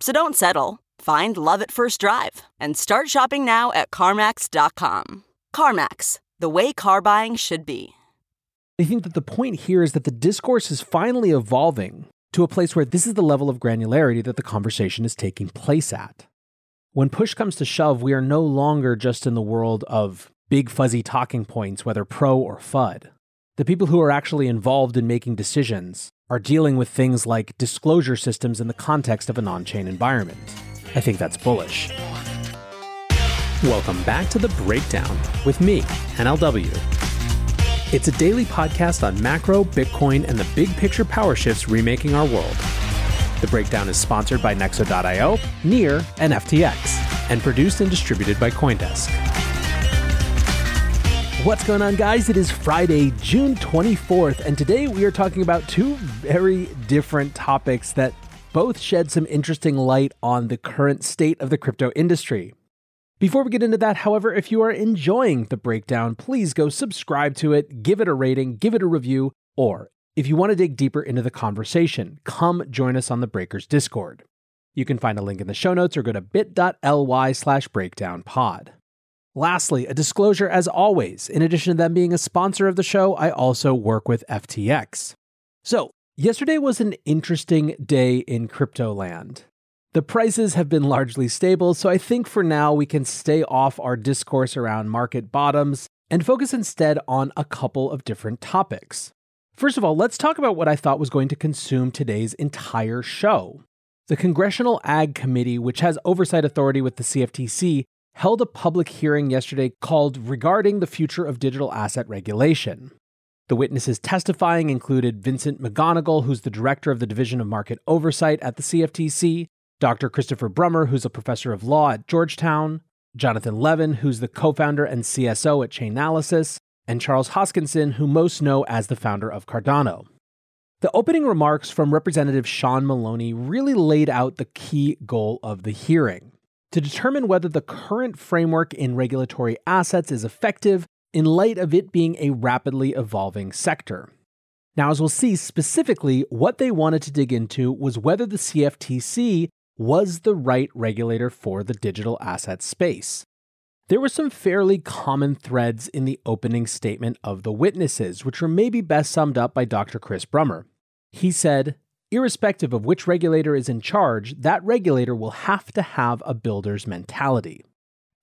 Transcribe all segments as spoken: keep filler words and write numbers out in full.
So don't settle. Find love at first drive and start shopping now at CarMax dot com. CarMax, the way car buying should be. I think that the point here is that the discourse is finally evolving to a place where this is the level of granularity that the conversation is taking place at. When push comes to shove, we are no longer just in the world of big fuzzy talking points, whether pro or F U D. The people who are actually involved in making decisions are dealing with things like disclosure systems in the context of an on-chain environment. I think that's bullish. Welcome back to The Breakdown with me, N L W. It's a daily podcast on macro, Bitcoin, and the big picture power shifts remaking our world. The Breakdown is sponsored by Nexo dot io, NEAR, and F T X, and produced and distributed by CoinDesk. What's going on, guys? It is Friday, June twenty-fourth, and today we are talking about two very different topics that both shed some interesting light on the current state of the crypto industry. Before we get into that, however, if you are enjoying The Breakdown, please go subscribe to it, give it a rating, give it a review, or if you want to dig deeper into the conversation, come join us on the Breakers Discord. You can find a link in the show notes or go to bit dot l y slash breakdown pod. Lastly, a disclosure as always. In addition to them being a sponsor of the show, I also work with F T X. So, yesterday was an interesting day in crypto land. The prices have been largely stable, so I think for now we can stay off our discourse around market bottoms and focus instead on a couple of different topics. First of all, let's talk about what I thought was going to consume today's entire show. The Congressional Ag Committee, which has oversight authority with the C F T C, held a public hearing yesterday called Regarding the Future of Digital Asset Regulation. The witnesses testifying included Vincent McGonigal, who's the director of the Division of Market Oversight at the C F T C, Doctor Christopher Brummer, who's a professor of law at Georgetown, Jonathan Levin, who's the co-founder and C S O at Chainalysis, and Charles Hoskinson, who most know as the founder of Cardano. The opening remarks from Representative Sean Maloney really laid out the key goal of the hearing: to determine whether the current framework in regulatory assets is effective in light of it being a rapidly evolving sector. Now, as we'll see, specifically, what they wanted to dig into was whether the C F T C was the right regulator for the digital asset space. There were some fairly common threads in the opening statement of the witnesses, which were maybe best summed up by Doctor Chris Brummer. He said, "Irrespective of which regulator is in charge, that regulator will have to have a builder's mentality."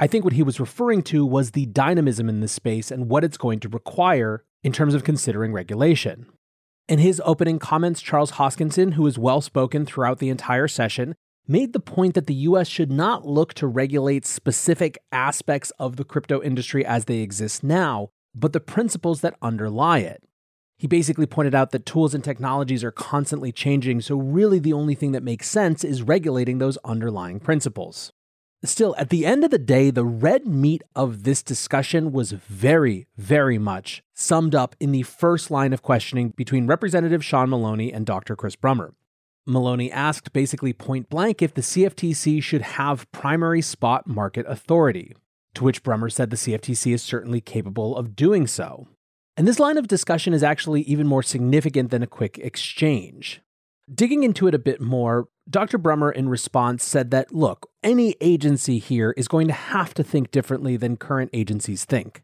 I think what he was referring to was the dynamism in this space and what it's going to require in terms of considering regulation. In his opening comments, Charles Hoskinson, who is well-spoken throughout the entire session, made the point that the U S should not look to regulate specific aspects of the crypto industry as they exist now, but the principles that underlie it. He basically pointed out that tools and technologies are constantly changing, so really the only thing that makes sense is regulating those underlying principles. Still, at the end of the day, the red meat of this discussion was very, very much summed up in the first line of questioning between Representative Sean Maloney and Doctor Chris Brummer. Maloney asked basically point blank if the C F T C should have primary spot market authority, to which Brummer said the C F T C is certainly capable of doing so. And this line of discussion is actually even more significant than a quick exchange. Digging into it a bit more, Doctor Brummer in response said that, look, any agency here is going to have to think differently than current agencies think.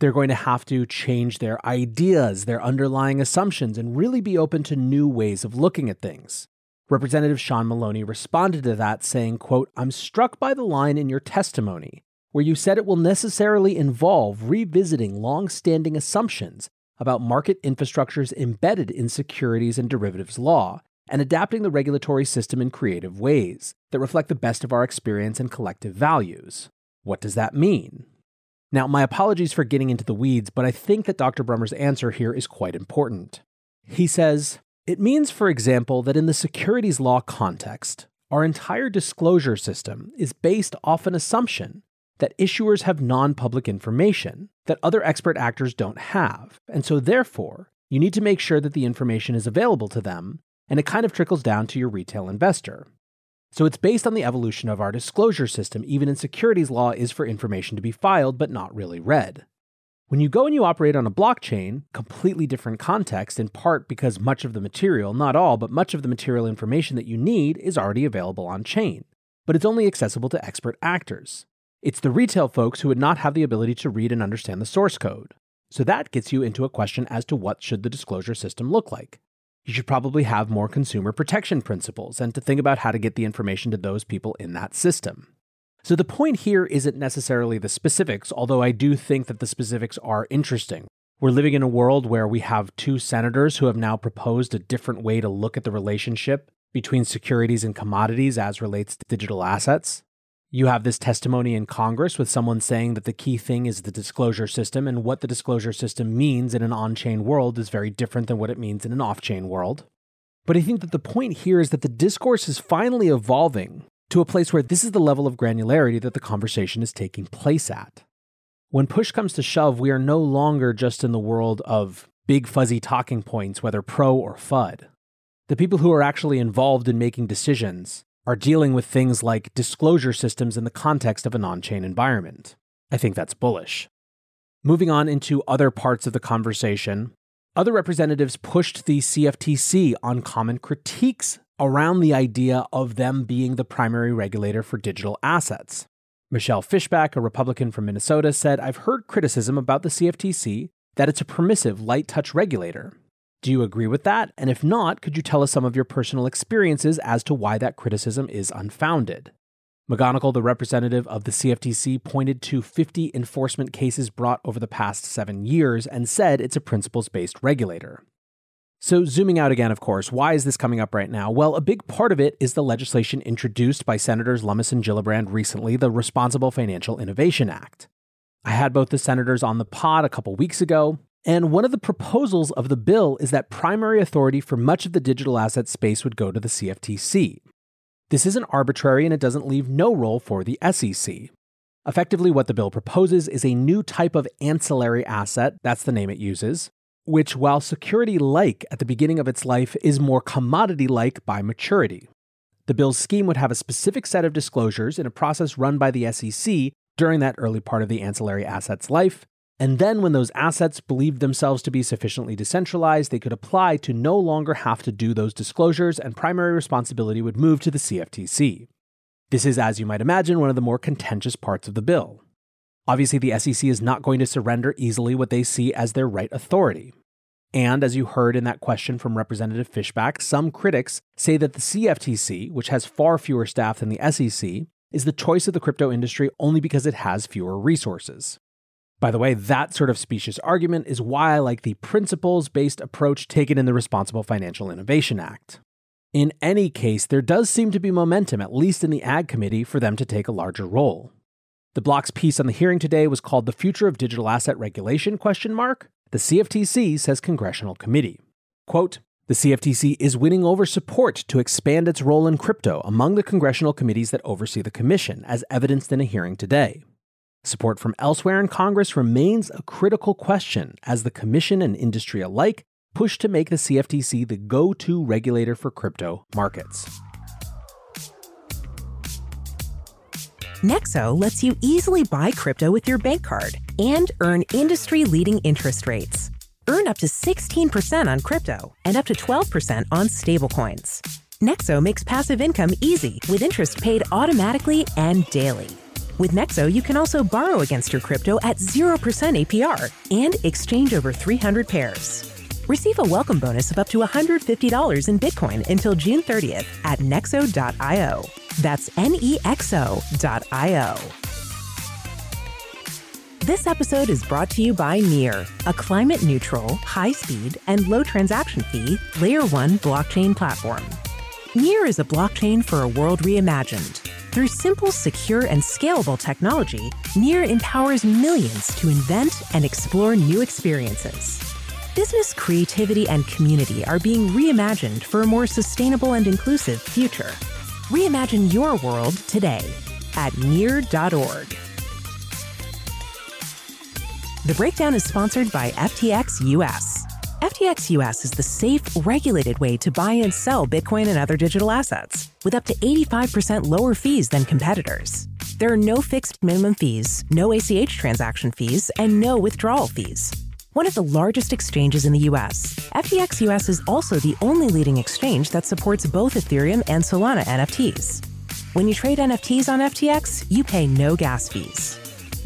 They're going to have to change their ideas, their underlying assumptions, and really be open to new ways of looking at things. Representative Sean Maloney responded to that saying, quote, "I'm struck by the line in your testimony where you said it will necessarily involve revisiting long-standing assumptions about market infrastructures embedded in securities and derivatives law and adapting the regulatory system in creative ways that reflect the best of our experience and collective values. What does that mean?" Now, my apologies for getting into the weeds, but I think that Doctor Brummer's answer here is quite important. He says, "It means, for example, that in the securities law context, our entire disclosure system is based off an assumption that issuers have non-public information that other expert actors don't have, and so therefore, you need to make sure that the information is available to them, and it kind of trickles down to your retail investor. So it's based on the evolution of our disclosure system, even in securities law, is for information to be filed but not really read. When you go and you operate on a blockchain, completely different context, in part because much of the material, not all, but much of the material information that you need is already available on chain, but it's only accessible to expert actors. It's the retail folks who would not have the ability to read and understand the source code. So that gets you into a question as to what should the disclosure system look like. You should probably have more consumer protection principles and to think about how to get the information to those people in that system. So the point here isn't necessarily the specifics, although I do think that the specifics are interesting. We're living in a world where we have two senators who have now proposed a different way to look at the relationship between securities and commodities as relates to digital assets. You have this testimony in Congress with someone saying that the key thing is the disclosure system, and what the disclosure system means in an on-chain world is very different than what it means in an off-chain world. But I think that the point here is that the discourse is finally evolving to a place where this is the level of granularity that the conversation is taking place at. When push comes to shove, we are no longer just in the world of big fuzzy talking points, whether pro or F U D. The people who are actually involved in making decisions are dealing with things like disclosure systems in the context of an on-chain environment. I think that's bullish. Moving on into other parts of the conversation, other representatives pushed the C F T C on common critiques around the idea of them being the primary regulator for digital assets. Michelle Fischbach, a Republican from Minnesota, said, "I've heard criticism about the C F T C that it's a permissive, light-touch regulator. Do you agree with that? And if not, could you tell us some of your personal experiences as to why that criticism is unfounded?" McGonigal, the representative of the C F T C, pointed to fifty enforcement cases brought over the past seven years and said it's a principles-based regulator. So zooming out again, of course, why is this coming up right now? Well, a big part of it is the legislation introduced by Senators Lummis and Gillibrand recently, the Responsible Financial Innovation Act. I had both the senators on the pod a couple weeks ago. And one of the proposals of the bill is that primary authority for much of the digital asset space would go to the C F T C. This isn't arbitrary and it doesn't leave no role for the S E C. Effectively, what the bill proposes is a new type of ancillary asset, that's the name it uses, which, while security-like at the beginning of its life, is more commodity-like by maturity. The bill's scheme would have a specific set of disclosures in a process run by the S E C during that early part of the ancillary asset's life. And then when those assets believed themselves to be sufficiently decentralized, they could apply to no longer have to do those disclosures, and primary responsibility would move to the C F T C. This is, as you might imagine, one of the more contentious parts of the bill. Obviously, the S E C is not going to surrender easily what they see as their right authority. And as you heard in that question from Representative Fischbach, some critics say that the C F T C, which has far fewer staff than the S E C, is the choice of the crypto industry only because it has fewer resources. By the way, that sort of specious argument is why I like the principles-based approach taken in the Responsible Financial Innovation Act. In any case, there does seem to be momentum, at least in the Ag Committee, for them to take a larger role. The Block's piece on the hearing today was called "The Future of Digital Asset Regulation?" The C F T C says Congressional Committee. Quote, "The C F T C is winning over support to expand its role in crypto among the congressional committees that oversee the commission, as evidenced in a hearing today. Support from elsewhere in Congress remains a critical question as the Commission and industry alike push to make the C F T C the go-to regulator for crypto markets." Nexo lets you easily buy crypto with your bank card and earn industry-leading interest rates. Earn up to sixteen percent on crypto and up to twelve percent on stablecoins. Nexo makes passive income easy with interest paid automatically and daily. With Nexo, you can also borrow against your crypto at zero percent A P R and exchange over three hundred pairs. Receive a welcome bonus of up to one hundred fifty dollars in Bitcoin until June thirtieth at Nexo dot io. That's N E X O dot I O. This episode is brought to you by NEAR, a climate-neutral, high-speed, and low-transaction fee, layer one blockchain platform. NEAR is a blockchain for a world reimagined. Through simple, secure, and scalable technology, NEAR empowers millions to invent and explore new experiences. Business, creativity, and community are being reimagined for a more sustainable and inclusive future. Reimagine your world today at near dot org. The Breakdown is sponsored by F T X U S. F T X U S is the safe, regulated way to buy and sell Bitcoin and other digital assets with up to eighty-five percent lower fees than competitors. There are no fixed minimum fees, no A C H transaction fees, and no withdrawal fees. One of the largest exchanges in the U S, F T X U S is also the only leading exchange that supports both Ethereum and Solana N F Ts. When you trade N F Ts on F T X, you pay no gas fees.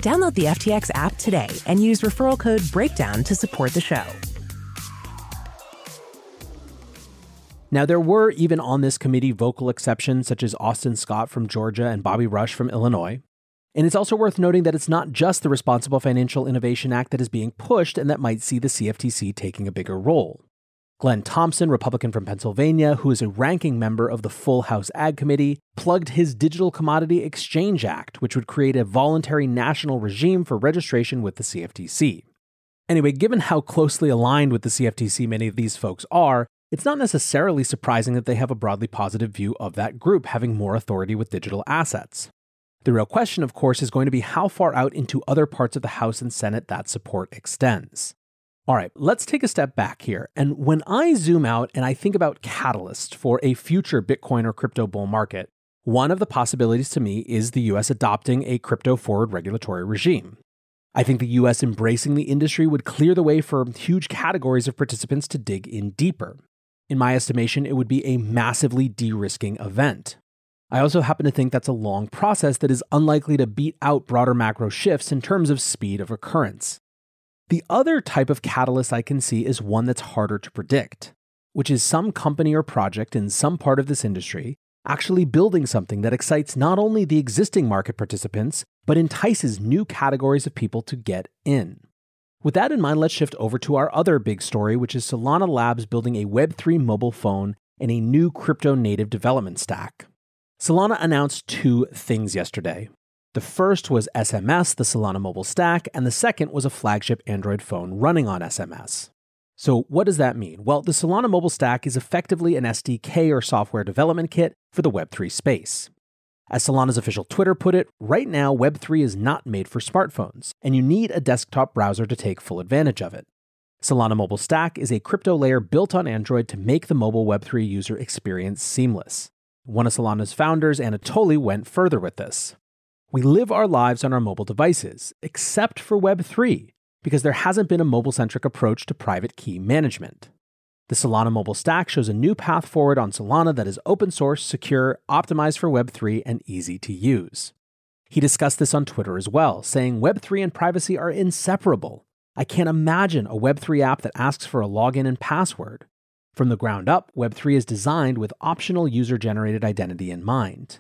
Download the F T X app today and use referral code BREAKDOWN to support the show. Now, there were, even on this committee, vocal exceptions such as Austin Scott from Georgia and Bobby Rush from Illinois. And it's also worth noting that it's not just the Responsible Financial Innovation Act that is being pushed and that might see the C F T C taking a bigger role. Glenn Thompson, Republican from Pennsylvania, who is a ranking member of the full House Ag Committee, plugged his Digital Commodity Exchange Act, which would create a voluntary national regime for registration with the C F T C. Anyway, given how closely aligned with the C F T C many of these folks are, it's not necessarily surprising that they have a broadly positive view of that group having more authority with digital assets. The real question, of course, is going to be how far out into other parts of the House and Senate that support extends. All right, let's take a step back here. And when I zoom out and I think about catalysts for a future Bitcoin or crypto bull market, one of the possibilities to me is the U S adopting a crypto-forward regulatory regime. I think the U S embracing the industry would clear the way for huge categories of participants to dig in deeper. In my estimation, it would be a massively de-risking event. I also happen to think that's a long process that is unlikely to beat out broader macro shifts in terms of speed of occurrence. The other type of catalyst I can see is one that's harder to predict, which is some company or project in some part of this industry actually building something that excites not only the existing market participants, but entices new categories of people to get in. With that in mind, let's shift over to our other big story, which is Solana Labs building a Web three mobile phone and a new crypto-native development stack. Solana announced two things yesterday. The first was S M S, the Solana Mobile Stack, and the second was a flagship Android phone running on S M S. So what does that mean? Well, the Solana Mobile Stack is effectively an S D K or software development kit for the Web three space. As Solana's official Twitter put it, right now Web three is not made for smartphones, and you need a desktop browser to take full advantage of it. Solana Mobile Stack is a crypto layer built on Android to make the mobile Web three user experience seamless. One of Solana's founders, Anatoly, went further with this. We live our lives on our mobile devices, except for Web three, because there hasn't been a mobile-centric approach to private key management. The Solana Mobile Stack shows a new path forward on Solana that is open source, secure, optimized for Web three, and easy to use. He discussed this on Twitter as well, saying Web three and privacy are inseparable. I can't imagine a Web three app that asks for a login and password. From the ground up, Web three is designed with optional user-generated identity in mind.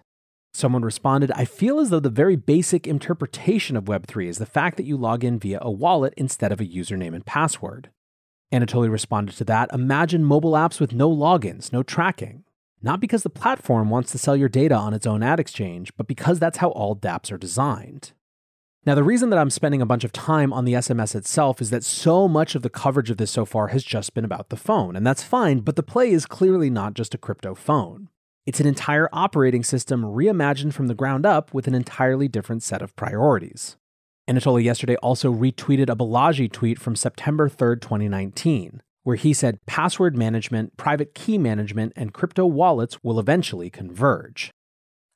Someone responded, I feel as though the very basic interpretation of Web three is the fact that you log in via a wallet instead of a username and password. Anatoly responded to that, imagine mobile apps with no logins, no tracking. Not because the platform wants to sell your data on its own ad exchange, but because that's how all dApps are designed. Now, the reason that I'm spending a bunch of time on the S M S itself is that so much of the coverage of this so far has just been about the phone, and that's fine, but the play is clearly not just a crypto phone. It's an entire operating system reimagined from the ground up with an entirely different set of priorities. Anatoly yesterday also retweeted a Balaji tweet from September third, twenty nineteen, where he said password management, private key management, and crypto wallets will eventually converge.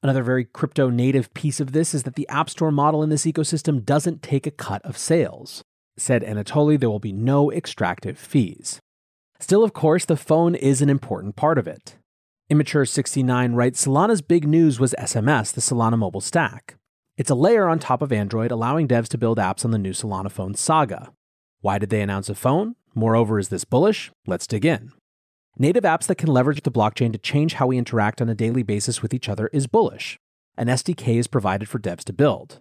Another very crypto-native piece of this is that the App Store model in this ecosystem doesn't take a cut of sales. Said Anatoly, there will be no extractive fees. Still, of course, the phone is an important part of it. Immature sixty-nine writes, Solana's big news was S M S, the Solana Mobile Stack. It's a layer on top of Android, allowing devs to build apps on the new Solana phone Saga. Why did they announce a phone? Moreover, is this bullish? Let's dig in. Native apps that can leverage the blockchain to change how we interact on a daily basis with each other is bullish. An S D K is provided for devs to build.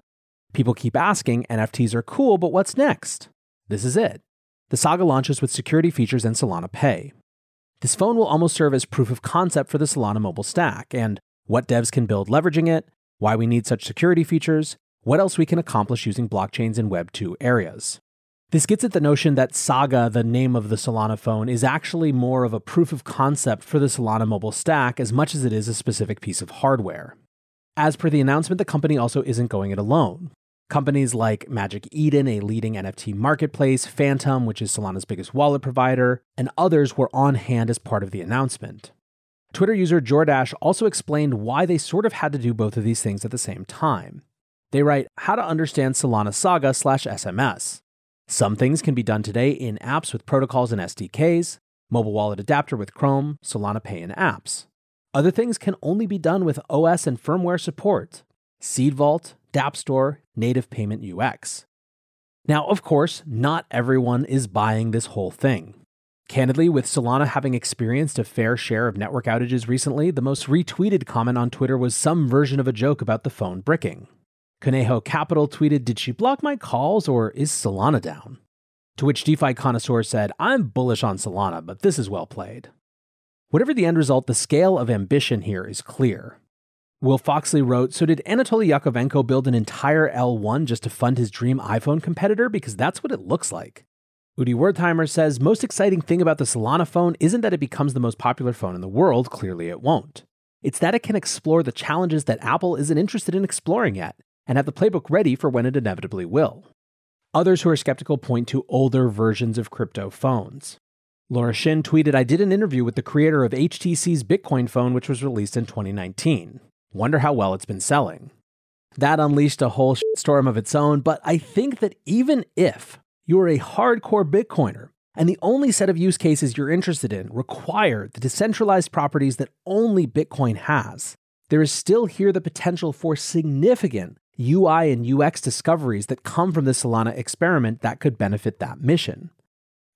People keep asking, N F Ts are cool, but what's next? This is it. The Saga launches with security features and Solana Pay. This phone will almost serve as proof of concept for the Solana Mobile Stack, and what devs can build leveraging it, why we need such security features, what else we can accomplish using blockchains in Web two areas. This gets at the notion that Saga, the name of the Solana phone, is actually more of a proof of concept for the Solana Mobile Stack as much as it is a specific piece of hardware. As per the announcement, the company also isn't going it alone. Companies like Magic Eden, a leading N F T marketplace, Phantom, which is Solana's biggest wallet provider, and others were on hand as part of the announcement. Twitter user Jordash also explained why they sort of had to do both of these things at the same time. They write, how to understand Solana Saga slash S M S. Some things can be done today in apps with protocols and S D Ks, mobile wallet adapter with Chrome, Solana Pay and apps. Other things can only be done with O S and firmware support, Seed Vault, Dap Store, native payment U X. Now, of course, not everyone is buying this whole thing. Candidly, with Solana having experienced a fair share of network outages recently, the most retweeted comment on Twitter was some version of a joke about the phone bricking. Conejo Capital tweeted, did she block my calls or is Solana down? To which DeFi Connoisseur said, I'm bullish on Solana, but this is well played. Whatever the end result, the scale of ambition here is clear. Will Foxley wrote, so did Anatoly Yakovenko build an entire L one just to fund his dream iPhone competitor? Because that's what it looks like. Udi Wertheimer says, most exciting thing about the Solana phone isn't that it becomes the most popular phone in the world, clearly it won't. It's that it can explore the challenges that Apple isn't interested in exploring yet, and have the playbook ready for when it inevitably will. Others who are skeptical point to older versions of crypto phones. Laura Shin tweeted, I did an interview with the creator of H T C's Bitcoin phone, which was released in twenty nineteen. Wonder how well it's been selling. That unleashed a whole shitstorm of its own, but I think that even if you're a hardcore Bitcoiner and the only set of use cases you're interested in require the decentralized properties that only Bitcoin has, there is still here the potential for significant U I and U X discoveries that come from the Solana experiment that could benefit that mission.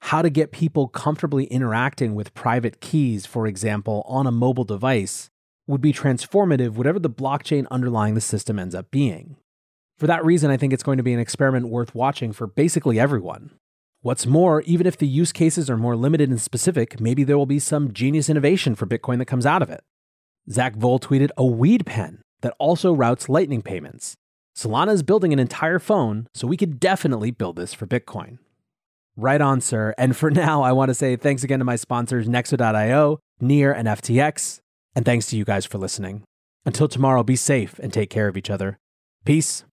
How to get people comfortably interacting with private keys, for example, on a mobile device would be transformative, whatever the blockchain underlying the system ends up being. For that reason, I think it's going to be an experiment worth watching for basically everyone. What's more, even if the use cases are more limited and specific, maybe there will be some genius innovation for Bitcoin that comes out of it. Zach Vole tweeted a weed pen that also routes Lightning payments. Solana is building an entire phone, so we could definitely build this for Bitcoin. Right on, sir. And for now, I want to say thanks again to my sponsors, Nexo dot io, NEAR, and F T X. And thanks to you guys for listening. Until tomorrow, be safe and take care of each other. Peace.